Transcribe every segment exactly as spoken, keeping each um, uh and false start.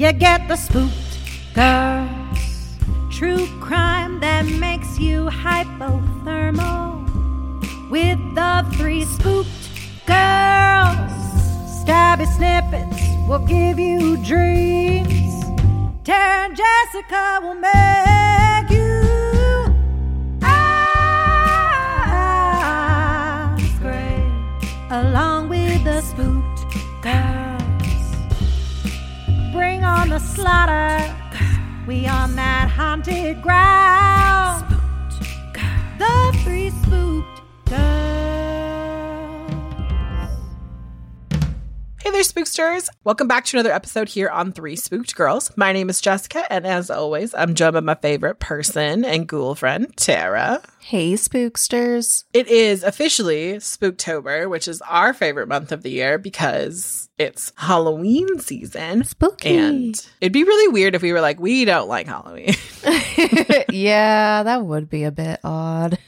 you get the Spooked Girls. True crime that makes you hypothermal with the Three Spooked Girls. Stabby snippets will give you dreams. Tara and Jessica will make you eyes gray, along with the Spooked Girls. Bring on the slaughter, we on that haunted ground. The Three Spooked Girls. Hey there, Spooksters. Welcome back to another episode here on Three Spooked Girls. My name is Jessica, and as always, I'm joined by my favorite person and ghoul friend, Tara. Hey, Spooksters. It is officially Spooktober, which is our favorite month of the year because it's Halloween season. Spooky. And it'd be really weird if we were like, we don't like Halloween. Yeah, that would be a bit odd.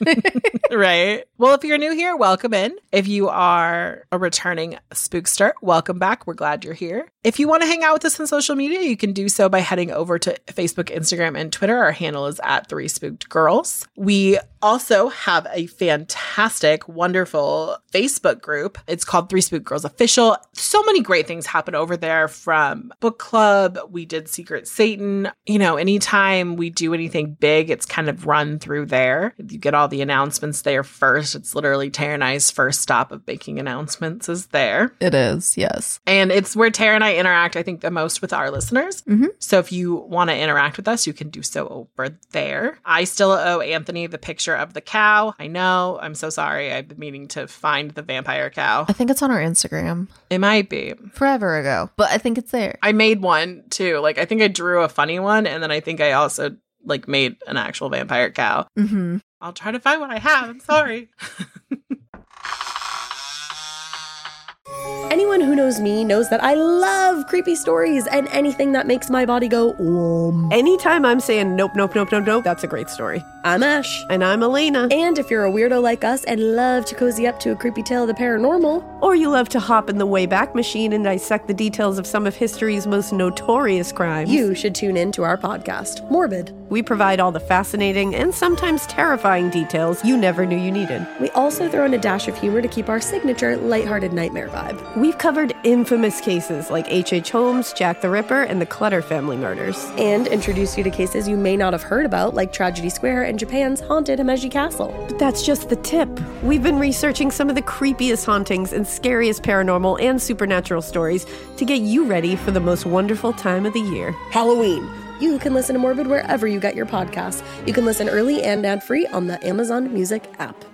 Right? Well, if you're new here, welcome in. If you are a returning Spookster, welcome back. We're glad you're here. If you want to hang out with us on social media, you can do so by heading over to Facebook, Instagram, and Twitter. Our handle is at Three Spooked Girls. We also have a fantastic, wonderful Facebook group. It's called Three Spooked Girls Official. So many great things happen over there, from book club. We did Secret Satan. You know, anytime we do anything big, it's kind of run through there. You get all the announcements there first. It's literally Tara and I's first stop of making announcements is there. It is, yes. And it's where Tara and I interact, I think, the most with our listeners. Mm-hmm. So if you want to interact with us, you can do so over there. I still owe Anthony the picture of the cow. I know. I'm so sorry. I've been meaning to find the vampire cow. I think it's on our Instagram. It might be. Forever ago. But I think it's there. I made one, too. Like, I think I drew a funny one, and then I think I also, like, made an actual vampire cow. Mm-hmm. I'll try to find what I have. I'm sorry. Anyone who knows me knows that I love creepy stories and anything that makes my body go, um. Anytime I'm saying nope, nope, nope, nope, nope, that's a great story. I'm Ash. And I'm Elena. And if you're a weirdo like us and love to cozy up to a creepy tale of the paranormal, or you love to hop in the Wayback Machine and dissect the details of some of history's most notorious crimes, you should tune in to our podcast, Morbid. We provide all the fascinating and sometimes terrifying details you never knew you needed. We also throw in a dash of humor to keep our signature lighthearted nightmare vibe. We've covered infamous cases like H H. Holmes, Jack the Ripper, and the Clutter family murders. And introduce you to cases you may not have heard about, like Tragedy Square and Japan's haunted Himeji Castle. But that's just the tip. We've been researching some of the creepiest hauntings and scariest paranormal and supernatural stories to get you ready for the most wonderful time of the year, Halloween. You can listen to Morbid wherever you get your podcasts. You can listen early and ad-free on the Amazon Music app.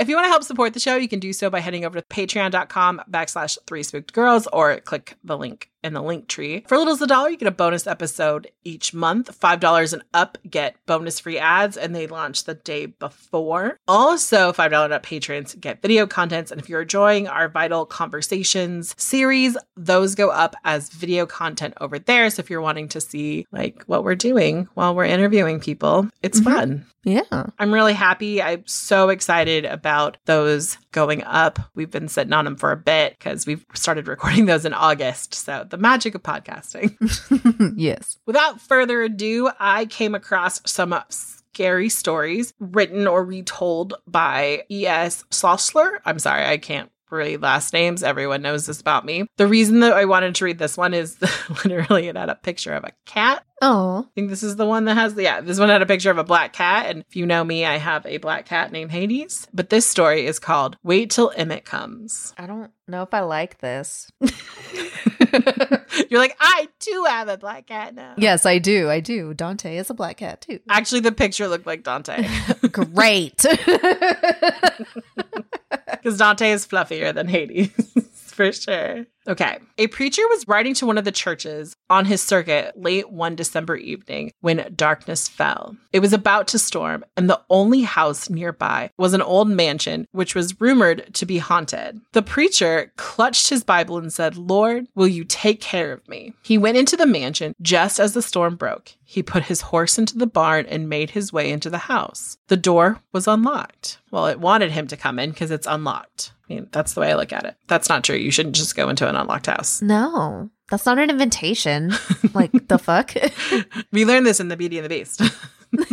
If you want to help support the show, you can do so by heading over to patreon.com backslash three spooked girls or click the link in the link tree. For little as a dollar, you get a bonus episode each month. five dollars and up get bonus free ads, and they launch the day before. Also, five dollars and up patrons get video contents. And if you're enjoying our Vital Conversations series, those go up as video content over there. So if you're wanting to see like what we're doing while we're interviewing people, it's mm-hmm. fun. Yeah. I'm really happy. I'm so excited about those going up. We've been sitting on them for a bit because we've started recording those in August. So the magic of podcasting. Yes. Without further ado, I came across some scary stories written or retold by E S. Sossler. I'm sorry, I can't read last names. Everyone knows this about me. The reason that I wanted to read this one is literally it had a picture of a cat. Oh, I think this is the one that has the, yeah, this one had a picture of a black cat. And if you know me, I have a black cat named Hades. But this story is called Wait Till Emmett Comes. I don't know if I like this. You're like, I do have a black cat now. Yes, I do. I do. Dante is a black cat too. Actually, the picture looked like Dante. Great. Because Dante is fluffier than Hades, for sure. Okay. A preacher was riding to one of the churches on his circuit late one December evening when darkness fell. It was about to storm, and the only house nearby was an old mansion, which was rumored to be haunted. The preacher clutched his Bible and said, "Lord, will you take care of me?" He went into the mansion just as the storm broke. He put his horse into the barn and made his way into the house. The door was unlocked. Well, it wanted him to come in because it's unlocked. I mean, that's the way I look at it. That's not true. You shouldn't just go into an unlocked house. No, that's not an invitation. Like, the fuck? We learned this in The Beauty and the Beast.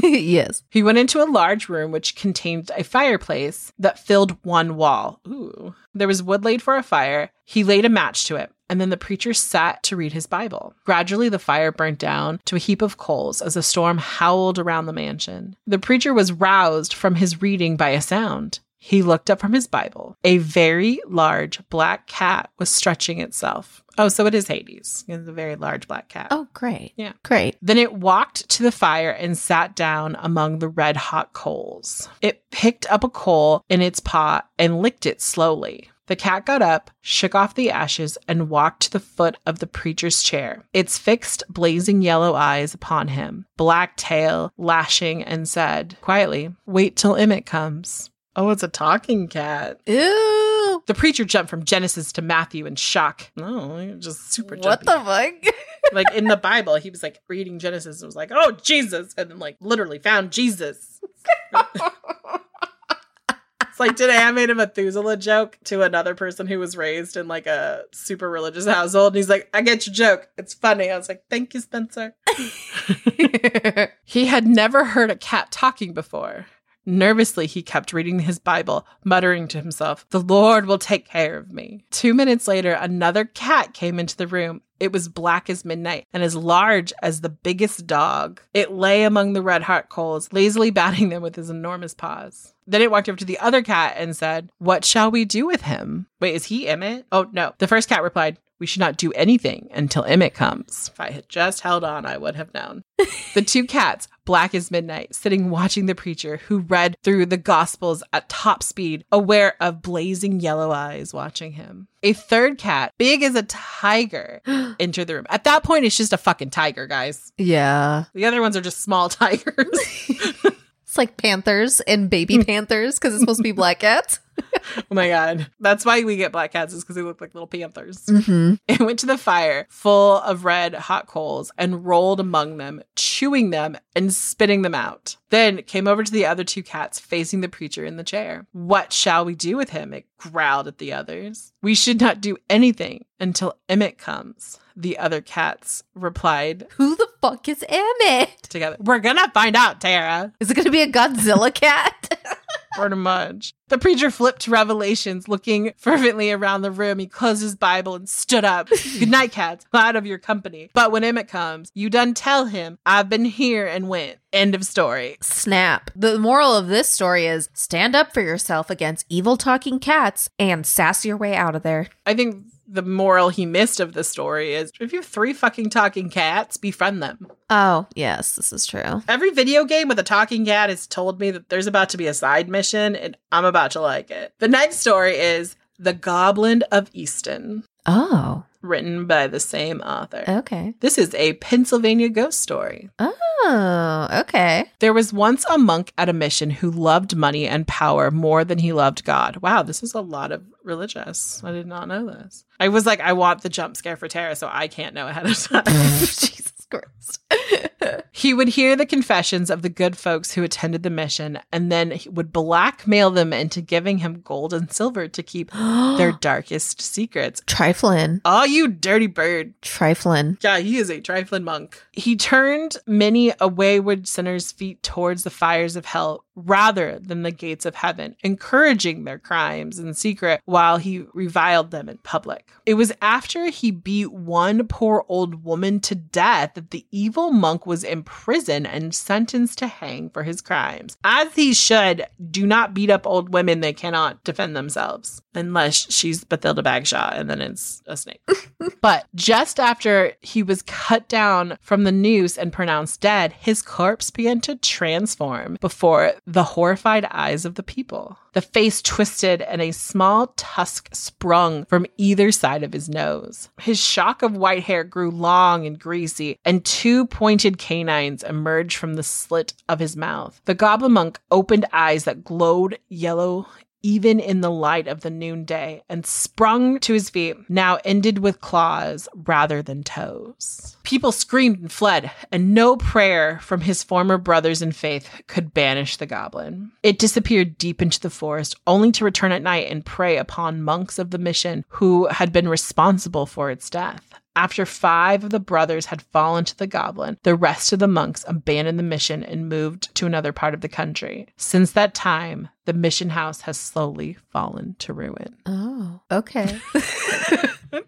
Yes. He went into a large room which contained a fireplace that filled one wall. Ooh. There was wood laid for a fire. He laid a match to it, and then the preacher sat to read his Bible. Gradually, the fire burnt down to a heap of coals as a storm howled around the mansion. The preacher was roused from his reading by a sound. He looked up from his Bible. A very large black cat was stretching itself. Oh, so it is Hades. It's a very large black cat. Oh, great. Yeah. Great. Then it walked to the fire and sat down among the red hot coals. It picked up a coal in its paw and licked it slowly. The cat got up, shook off the ashes, and walked to the foot of the preacher's chair, its fixed, blazing yellow eyes upon him, black tail lashing, and said, quietly, "Wait till Emmett comes." Oh, it's a talking cat. Ew. The preacher jumped from Genesis to Matthew in shock. No, you're just super jumpy. What the fuck? Like, in the Bible, he was like reading Genesis and was like, "Oh, Jesus." And then like literally found Jesus. It's like, today I made a Methuselah joke to another person who was raised in like a super religious household. And he's like, "I get your joke. It's funny." I was like, "Thank you, Spencer." He had never heard a cat talking before. Nervously, he kept reading his Bible, muttering to himself, "The Lord will take care of me." Two minutes later, another cat came into the room. It was black as midnight and as large as the biggest dog. It lay among the red hot coals, lazily batting them with his enormous paws. Then it walked over to the other cat and said, "What shall we do with him?" Wait, is he Emmett? Oh, no. The first cat replied, "We should not do anything until Emmett comes." If I had just held on, I would have known. The two cats, black as midnight, sitting watching the preacher, who read through the Gospels at top speed, aware of blazing yellow eyes watching him. A third cat, big as a tiger, entered the room. At that point, it's just a fucking tiger, guys. Yeah. The other ones are just small tigers. It's like panthers and baby panthers because it's supposed to be black cats. Oh my God. That's why we get black cats, is because they look like little panthers. Mm-hmm. It went to the fire full of red hot coals and rolled among them, chewing them and spitting them out. Then it came over to the other two cats facing the preacher in the chair. "What shall we do with him?" It growled at the others. "We should not do anything until Emmett comes," the other cats replied. Who the fuck is Emmett? Together. We're gonna find out, Tara. Is it gonna be a Godzilla cat? Pretty much. The preacher flipped to Revelations, looking fervently around the room. He closed his Bible and stood up. "Good night, cats. Glad of your company. But when Emmett comes, you done tell him I've been here and went." End of story. Snap. The moral of this story is stand up for yourself against evil talking cats and sass your way out of there. I think the moral he missed of the story is, if you have three fucking talking cats, befriend them. Oh, yes, this is true. Every video game with a talking cat has told me that there's about to be a side mission, and I'm about to like it. The next story is The Goblin of Easton. Oh. Written by the same author. Okay. This is a Pennsylvania ghost story. Oh, okay. There was once a monk at a mission who loved money and power more than he loved God. Wow, this is a lot of religious. I did not know this. I was like, I want the jump scare for Tara, so I can't know ahead of time. Jesus Christ. He would hear the confessions of the good folks who attended the mission, and then he would blackmail them into giving him gold and silver to keep their darkest secrets. Triflin'. Oh, you dirty bird. Triflin'. Yeah, he is a triflin' monk. He turned many a wayward sinner's feet towards the fires of hell rather than the gates of heaven, encouraging their crimes in secret while he reviled them in public. It was after he beat one poor old woman to death that the evil monk was imprisoned and sentenced to hang for his crimes. As he should. Do not beat up old women. They cannot defend themselves unless she's Bathilda Bagshot, and then it's a snake. But just after he was cut down from the noose and pronounced dead, his corpse began to transform before the horrified eyes of the people. The face twisted and a small tusk sprung from either side of his nose. His shock of white hair grew long and greasy, and two pointed canines emerged from the slit of his mouth. The goblin monk opened eyes that glowed yellow even in the light of the noonday, and sprung to his feet, now ended with claws rather than toes. People screamed and fled, and no prayer from his former brothers in faith could banish the goblin. It disappeared deep into the forest, only to return at night and prey upon monks of the mission who had been responsible for its death. After five of the brothers had fallen to the goblin, the rest of the monks abandoned the mission and moved to another part of the country. Since that time, the mission house has slowly fallen to ruin. Oh, okay.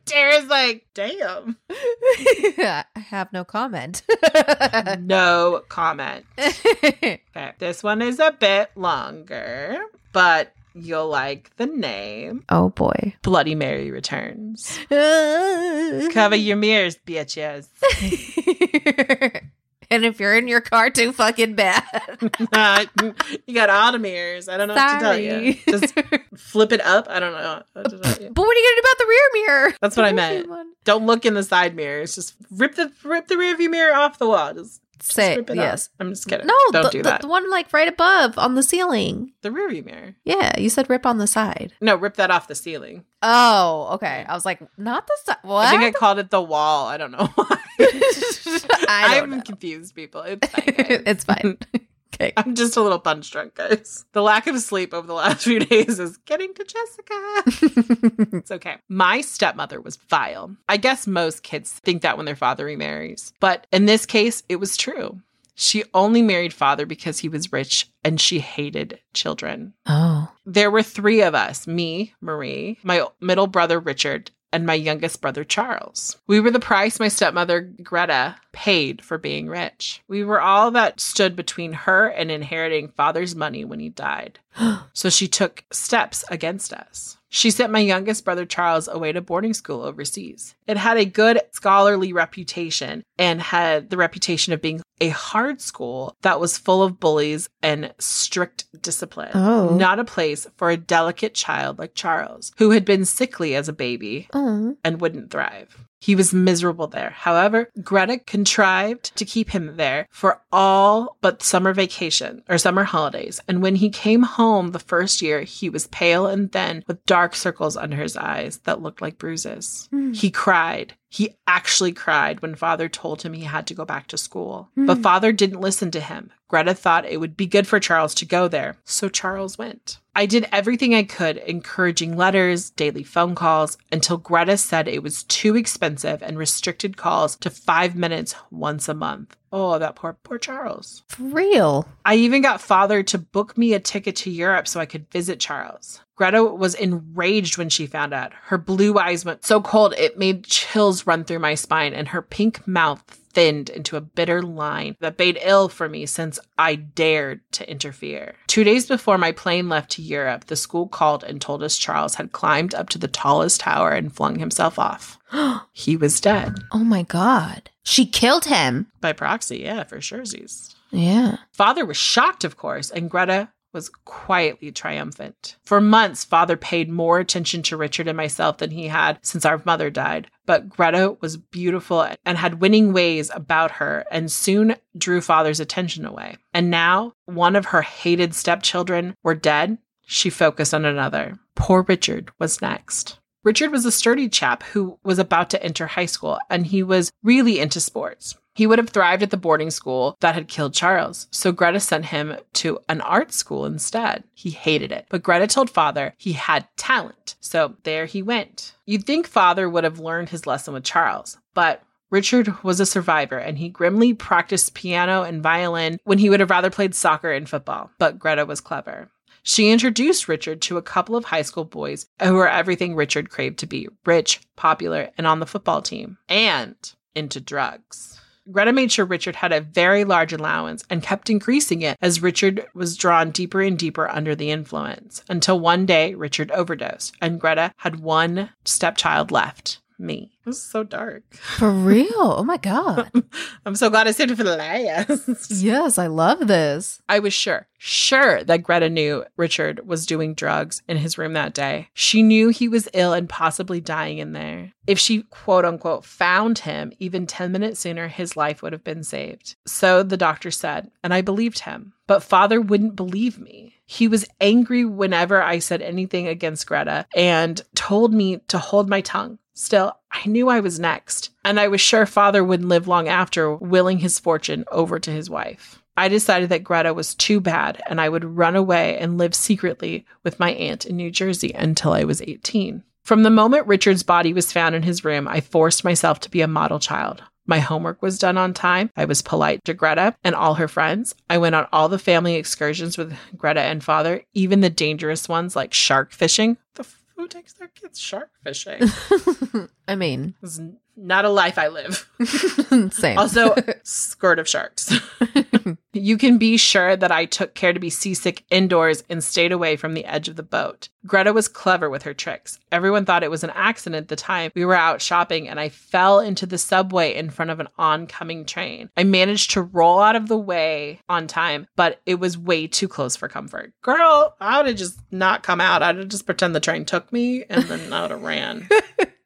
Tara's like, damn. I have no comment. No comment. Okay, this one is a bit longer, but you'll like the name. Oh, boy. Bloody Mary Returns. Cover your mirrors, bitches. And if you're in your car, too fucking bad. uh, you got all the mirrors. I don't know Sorry. What to tell you. Just flip it up. I don't know what to tell you. But what are you going to do about the rear mirror? That's what I meant. Don't look in the side mirrors. Just rip the rip the rear view mirror off the wall. Just Say yes. Off. I'm just kidding. No, don't the, do that. The, the one like right above on the ceiling. The rearview mirror. Yeah, you said rip on the side. No, rip that off the ceiling. Oh, okay. I was like, not the side. What? I think I called it the wall. I don't know why. I don't I'm know. Confused, people. It's fine. It's fine. Okay. I'm just a little punch drunk, guys. The lack of sleep over the last few days is getting to Jessica. It's okay. My stepmother was vile. I guess most kids think that when their father remarries. But in this case, it was true. She only married father because he was rich and she hated children. Oh. There were three of us. Me, Marie, my middle brother, Richard, and my youngest brother, Charles. We were the price my stepmother, Greta, paid for being rich. We were all that stood between her and inheriting father's money when he died. So she took steps against us. She sent my youngest brother, Charles, away to boarding school overseas. It had a good scholarly reputation and had the reputation of being a hard school that was full of bullies and strict discipline. Oh. Not a place for a delicate child like Charles, who had been sickly as a baby oh. and wouldn't thrive. He was miserable there. However, Greta contrived to keep him there for all but summer vacation or summer holidays. And when he came home the first year, he was pale and thin with dark circles under his eyes that looked like bruises. Mm. He cried. He actually cried when father told him he had to go back to school. Mm. But father didn't listen to him. Greta thought it would be good for Charles to go there. So Charles went. I did everything I could, encouraging letters, daily phone calls, until Greta said it was too expensive and restricted calls to five minutes once a month. Oh, that poor, poor Charles. For real. I even got father to book me a ticket to Europe so I could visit Charles. Greta was enraged when she found out. Her blue eyes went so cold it made chills run through my spine, and her pink mouth thinned into a bitter line that bade ill for me since I dared to interfere. Two days before my plane left to Europe, the school called and told us Charles had climbed up to the tallest tower and flung himself off. He was dead. Oh my God. She killed him. By proxy, yeah, for surezies. Yeah. Father was shocked, of course, and Greta was quietly triumphant. For months, father paid more attention to Richard and myself than he had since our mother died. But Greta was beautiful and had winning ways about her and soon drew father's attention away. And now, one of her hated stepchildren were dead. She focused on another. Poor Richard was next. Richard was a sturdy chap who was about to enter high school, and he was really into sports. He would have thrived at the boarding school that had killed Charles, so Greta sent him to an art school instead. He hated it, but Greta told father he had talent, so there he went. You'd think father would have learned his lesson with Charles, but Richard was a survivor, and he grimly practiced piano and violin when he would have rather played soccer and football, but Greta was clever. She introduced Richard to a couple of high school boys who were everything Richard craved to be, rich, popular, and on the football team, and into drugs. Greta made sure Richard had a very large allowance and kept increasing it as Richard was drawn deeper and deeper under the influence, until one day Richard overdosed and Greta had one stepchild left. me. It was so dark. For real? Oh, my God. I'm so glad I saved it for the last. Yes, I love this. I was sure, sure that Greta knew Richard was doing drugs in his room that day. She knew he was ill and possibly dying in there. If she, quote unquote, found him even ten minutes sooner, his life would have been saved. So the doctor said, and I believed him. But father wouldn't believe me. He was angry whenever I said anything against Greta and told me to hold my tongue. Still, I knew I was next, and I was sure father wouldn't live long after willing his fortune over to his wife. I decided that Greta was too bad, and I would run away and live secretly with my aunt in New Jersey until I was eighteen. From the moment Richard's body was found in his room, I forced myself to be a model child. My homework was done on time. I was polite to Greta and all her friends. I went on all the family excursions with Greta and father, even the dangerous ones like shark fishing. The f- who takes their kids shark fishing? I mean, it's not a life I live. Same. Also, scared of sharks. You can be sure that I took care to be seasick indoors and stayed away from the edge of the boat. Greta was clever with her tricks. Everyone thought it was an accident the time we were out shopping, and I fell into the subway in front of an oncoming train. I managed to roll out of the way on time, but it was way too close for comfort. Girl, I would have just not come out. I would have just pretend the train took me, and then I would have ran.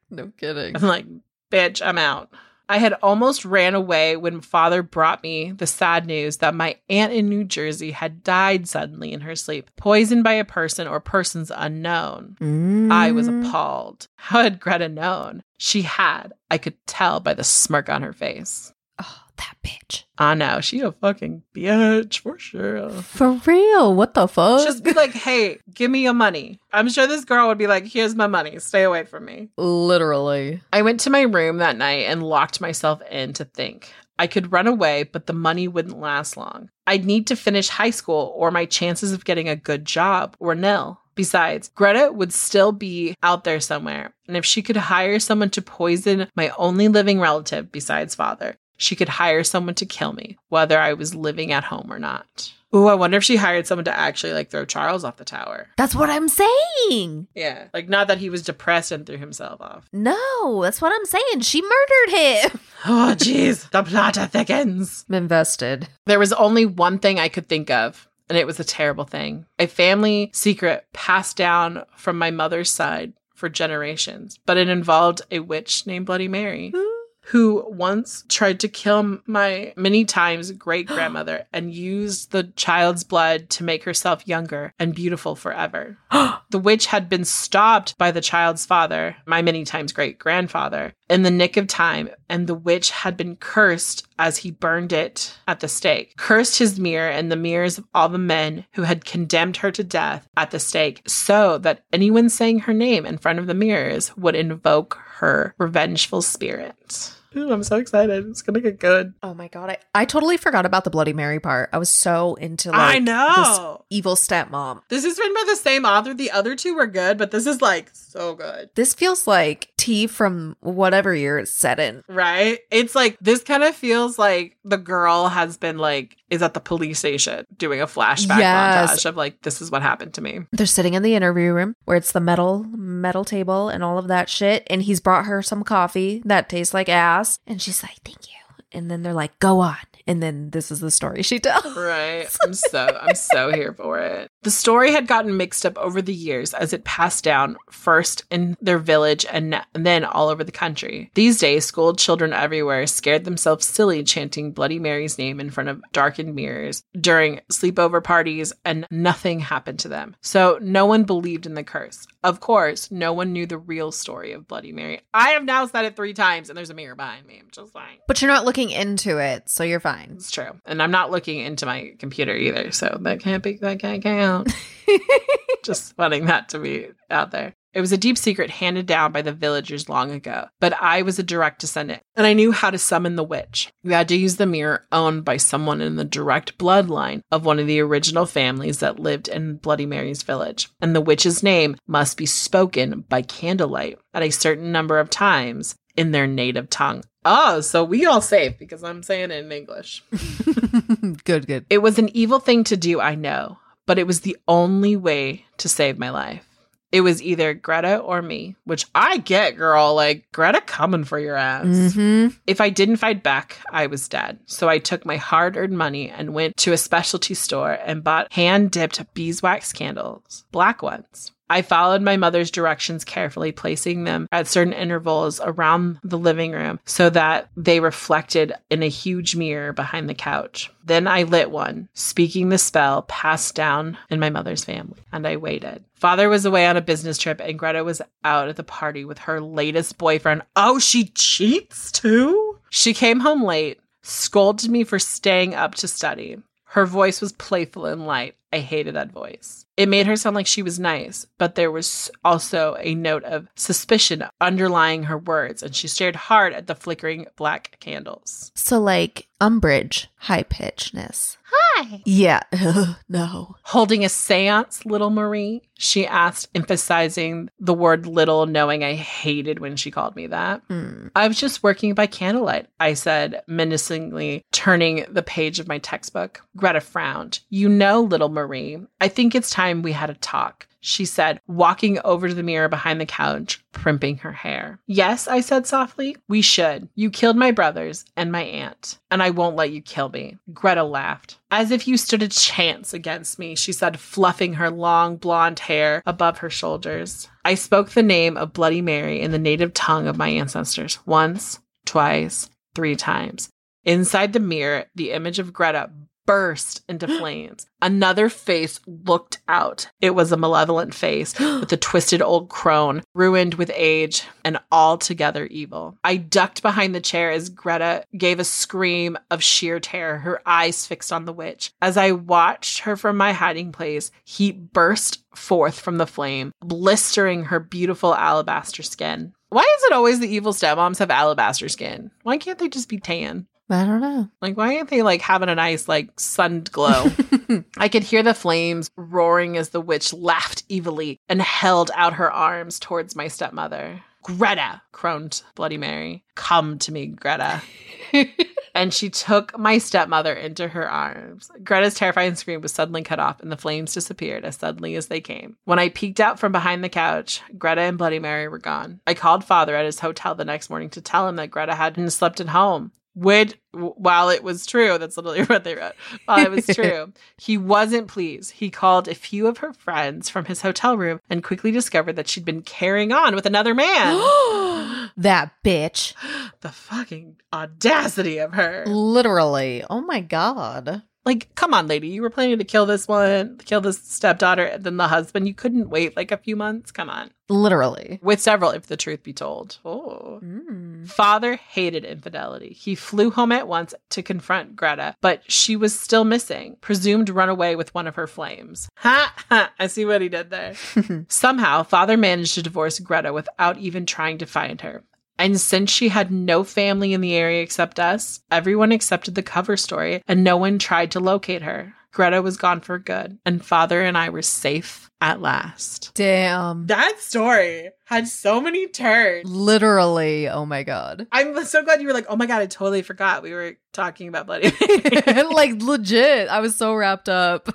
No kidding. I'm like, bitch, I'm out. I had almost ran away when father brought me the sad news that my aunt in New Jersey had died suddenly in her sleep, poisoned by a person or persons unknown. Mm. I was appalled. How had Greta known? She had. I could tell by the smirk on her face. Oh, that bitch. I know. She a fucking bitch for sure. For real. What the fuck? Just be like, hey, give me your money. I'm sure this girl would be like, here's my money. Stay away from me. Literally. I went to my room that night and locked myself in to think. I could run away, but the money wouldn't last long. I'd need to finish high school or my chances of getting a good job were nil. Besides, Greta would still be out there somewhere. And if she could hire someone to poison my only living relative besides father, she could hire someone to kill me, whether I was living at home or not. Ooh, I wonder if she hired someone to actually, like, throw Charles off the tower. That's what I'm saying. Yeah. Like, not that he was depressed and threw himself off. No, that's what I'm saying. She murdered him. Oh, jeez. The plot thickens. I'm invested. There was only one thing I could think of, and it was a terrible thing. A family secret passed down from my mother's side for generations, but it involved a witch named Bloody Mary. Ooh. Who once tried to kill my many times great-grandmother and used the child's blood to make herself younger and beautiful forever. The witch had been stopped by the child's father, my many times great-grandfather, in the nick of time, and the witch had been cursed as he burned it at the stake, cursed his mirror and the mirrors of all the men who had condemned her to death at the stake, so that anyone saying her name in front of the mirrors would invoke her revengeful spirit. Ooh, I'm so excited. It's going to get good. Oh my God. I, I totally forgot about the Bloody Mary part. I was so into, like, I know. This evil stepmom. This is written by the same author. The other two were good, but this is, like, so good. This feels like tea from whatever year it's set in. Right? It's like, this kind of feels like the girl has been, like, is at the police station doing a flashback yes. montage of, like, this is what happened to me. They're sitting in the interview room where it's the metal, metal table and all of that shit. And he's brought her some coffee that tastes like ass. And she's like, thank you. And then they're like, go on. And then this is the story she tells. Right. I'm so, I'm so here for it. The story had gotten mixed up over the years as it passed down first in their village and then all over the country. These days, school children everywhere scared themselves silly chanting Bloody Mary's name in front of darkened mirrors during sleepover parties, and nothing happened to them. So no one believed in the curse. Of course, no one knew the real story of Bloody Mary. I have now said it three times and there's a mirror behind me. I'm just like. But you're not looking into it, so you're fine. It's true. And I'm not looking into my computer either, so that can't be, that can't count. Just wanting that to be out there. It was a deep secret handed down by the villagers long ago, but I was a direct descendant, and I knew how to summon the witch. You had to use the mirror owned by someone in the direct bloodline of one of the original families that lived in Bloody Mary's village, and the witch's name must be spoken by candlelight at a certain number of times in their native tongue. Oh, so we all safe because I'm saying it in English. Good, good. It was an evil thing to do, I know. But it was the only way to save my life. it was either Greta or me, which I get, girl. Like, Greta coming for your ass. Mm-hmm. If I didn't fight back, I was dead. So I took my hard-earned money and went to a specialty store and bought hand-dipped beeswax candles, black ones. I followed my mother's directions carefully, placing them at certain intervals around the living room so that they reflected in a huge mirror behind the couch. Then I lit one, speaking the spell passed down in my mother's family, and I waited. Father was away on a business trip, and Greta was out at the party with her latest boyfriend. Oh, she cheats too? She came home late, scolded me for staying up to study. Her voice was playful and light. I hated that voice. It made her sound like she was nice, but there was also a note of suspicion underlying her words, and she stared hard at the flickering black candles. So, like, umbrage, high-pitchedness. Hi! Yeah. Ugh, no. Holding a seance, little Marie, she asked, emphasizing the word little, knowing I hated when she called me that. Mm. I was just working by candlelight, I said, menacingly turning the page of my textbook. Greta frowned. You know, little Marie, I think it's time we had a talk, she said, walking over to the mirror behind the couch, primping her hair. Yes, I said softly. We should. You killed my brothers and my aunt, and I won't let you kill me. Greta laughed. As if you stood a chance against me, she said, fluffing her long blonde hair above her shoulders. I spoke the name of Bloody Mary in the native tongue of my ancestors. Once, twice, three times. Inside the mirror, the image of Greta burst into flames. Another face looked out. It was a malevolent face with a twisted old crone, ruined with age and altogether evil. I ducked behind the chair as Greta gave a scream of sheer terror, her eyes fixed on the witch. As I watched her from my hiding place, heat burst forth from the flame, blistering her beautiful alabaster skin. Why is it always the evil stepmoms have alabaster skin? Why can't they just be tan? I don't know. Like, why aren't they, like, having a nice, like, sun glow? I could hear the flames roaring as the witch laughed evilly and held out her arms towards my stepmother. Greta, groaned Bloody Mary. Come to me, Greta. And she took my stepmother into her arms. Greta's terrifying scream was suddenly cut off, and the flames disappeared as suddenly as they came. When I peeked out from behind the couch, Greta and Bloody Mary were gone. I called Father at his hotel the next morning to tell him that Greta hadn't slept at home. Would, while it was true, that's literally what they wrote, while it was true, he wasn't pleased. He called a few of her friends from his hotel room and quickly discovered that she'd been carrying on with another man. That bitch. The fucking audacity of her. Literally. Oh my God. Like, come on, lady. You were planning to kill this one, kill this stepdaughter, and then the husband. You couldn't wait, like, a few months? Come on. Literally. With several, if the truth be told. Oh. Mm. Father hated infidelity. He flew home at once to confront Greta, but she was still missing, presumed run away with one of her flames. Ha! Ha! I see what he did there. Somehow, Father managed to divorce Greta without even trying to find her. And since she had no family in the area except us, everyone accepted the cover story and no one tried to locate her. Greta was gone for good, and Father and I were safe at last. Damn. That story had so many turns. Literally. Oh my God. I'm so glad you were like, oh my God, I totally forgot we were talking about Bloody Mary. Like, legit. I was so wrapped up.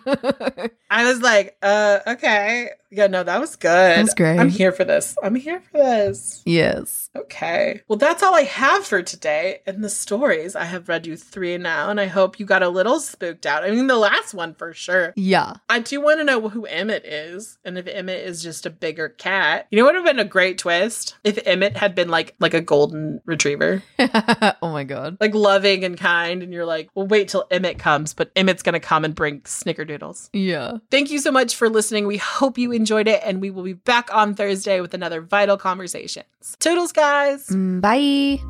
I was like, uh, okay. Yeah, no, that was good. That was great. I'm here for this. I'm here for this. Yes. Okay. Well, that's all I have for today. And the stories, I have read you three now, and I hope you got a little spooked out. I mean, the last one for sure. Yeah. I do want to know who Emmett is, and if Emmett is just a bigger cat. You know what would have been a great twist? If Emmett had been like like a golden retriever. Oh my God. Like, loving and kind, and you're like, well, wait till Emmett comes, but Emmett's going to come and bring snickerdoodles. Yeah. Thank you so much for listening. We hope you enjoyed it, and we will be back on Thursday with another Vital Conversations. Toodles, guys. Bye.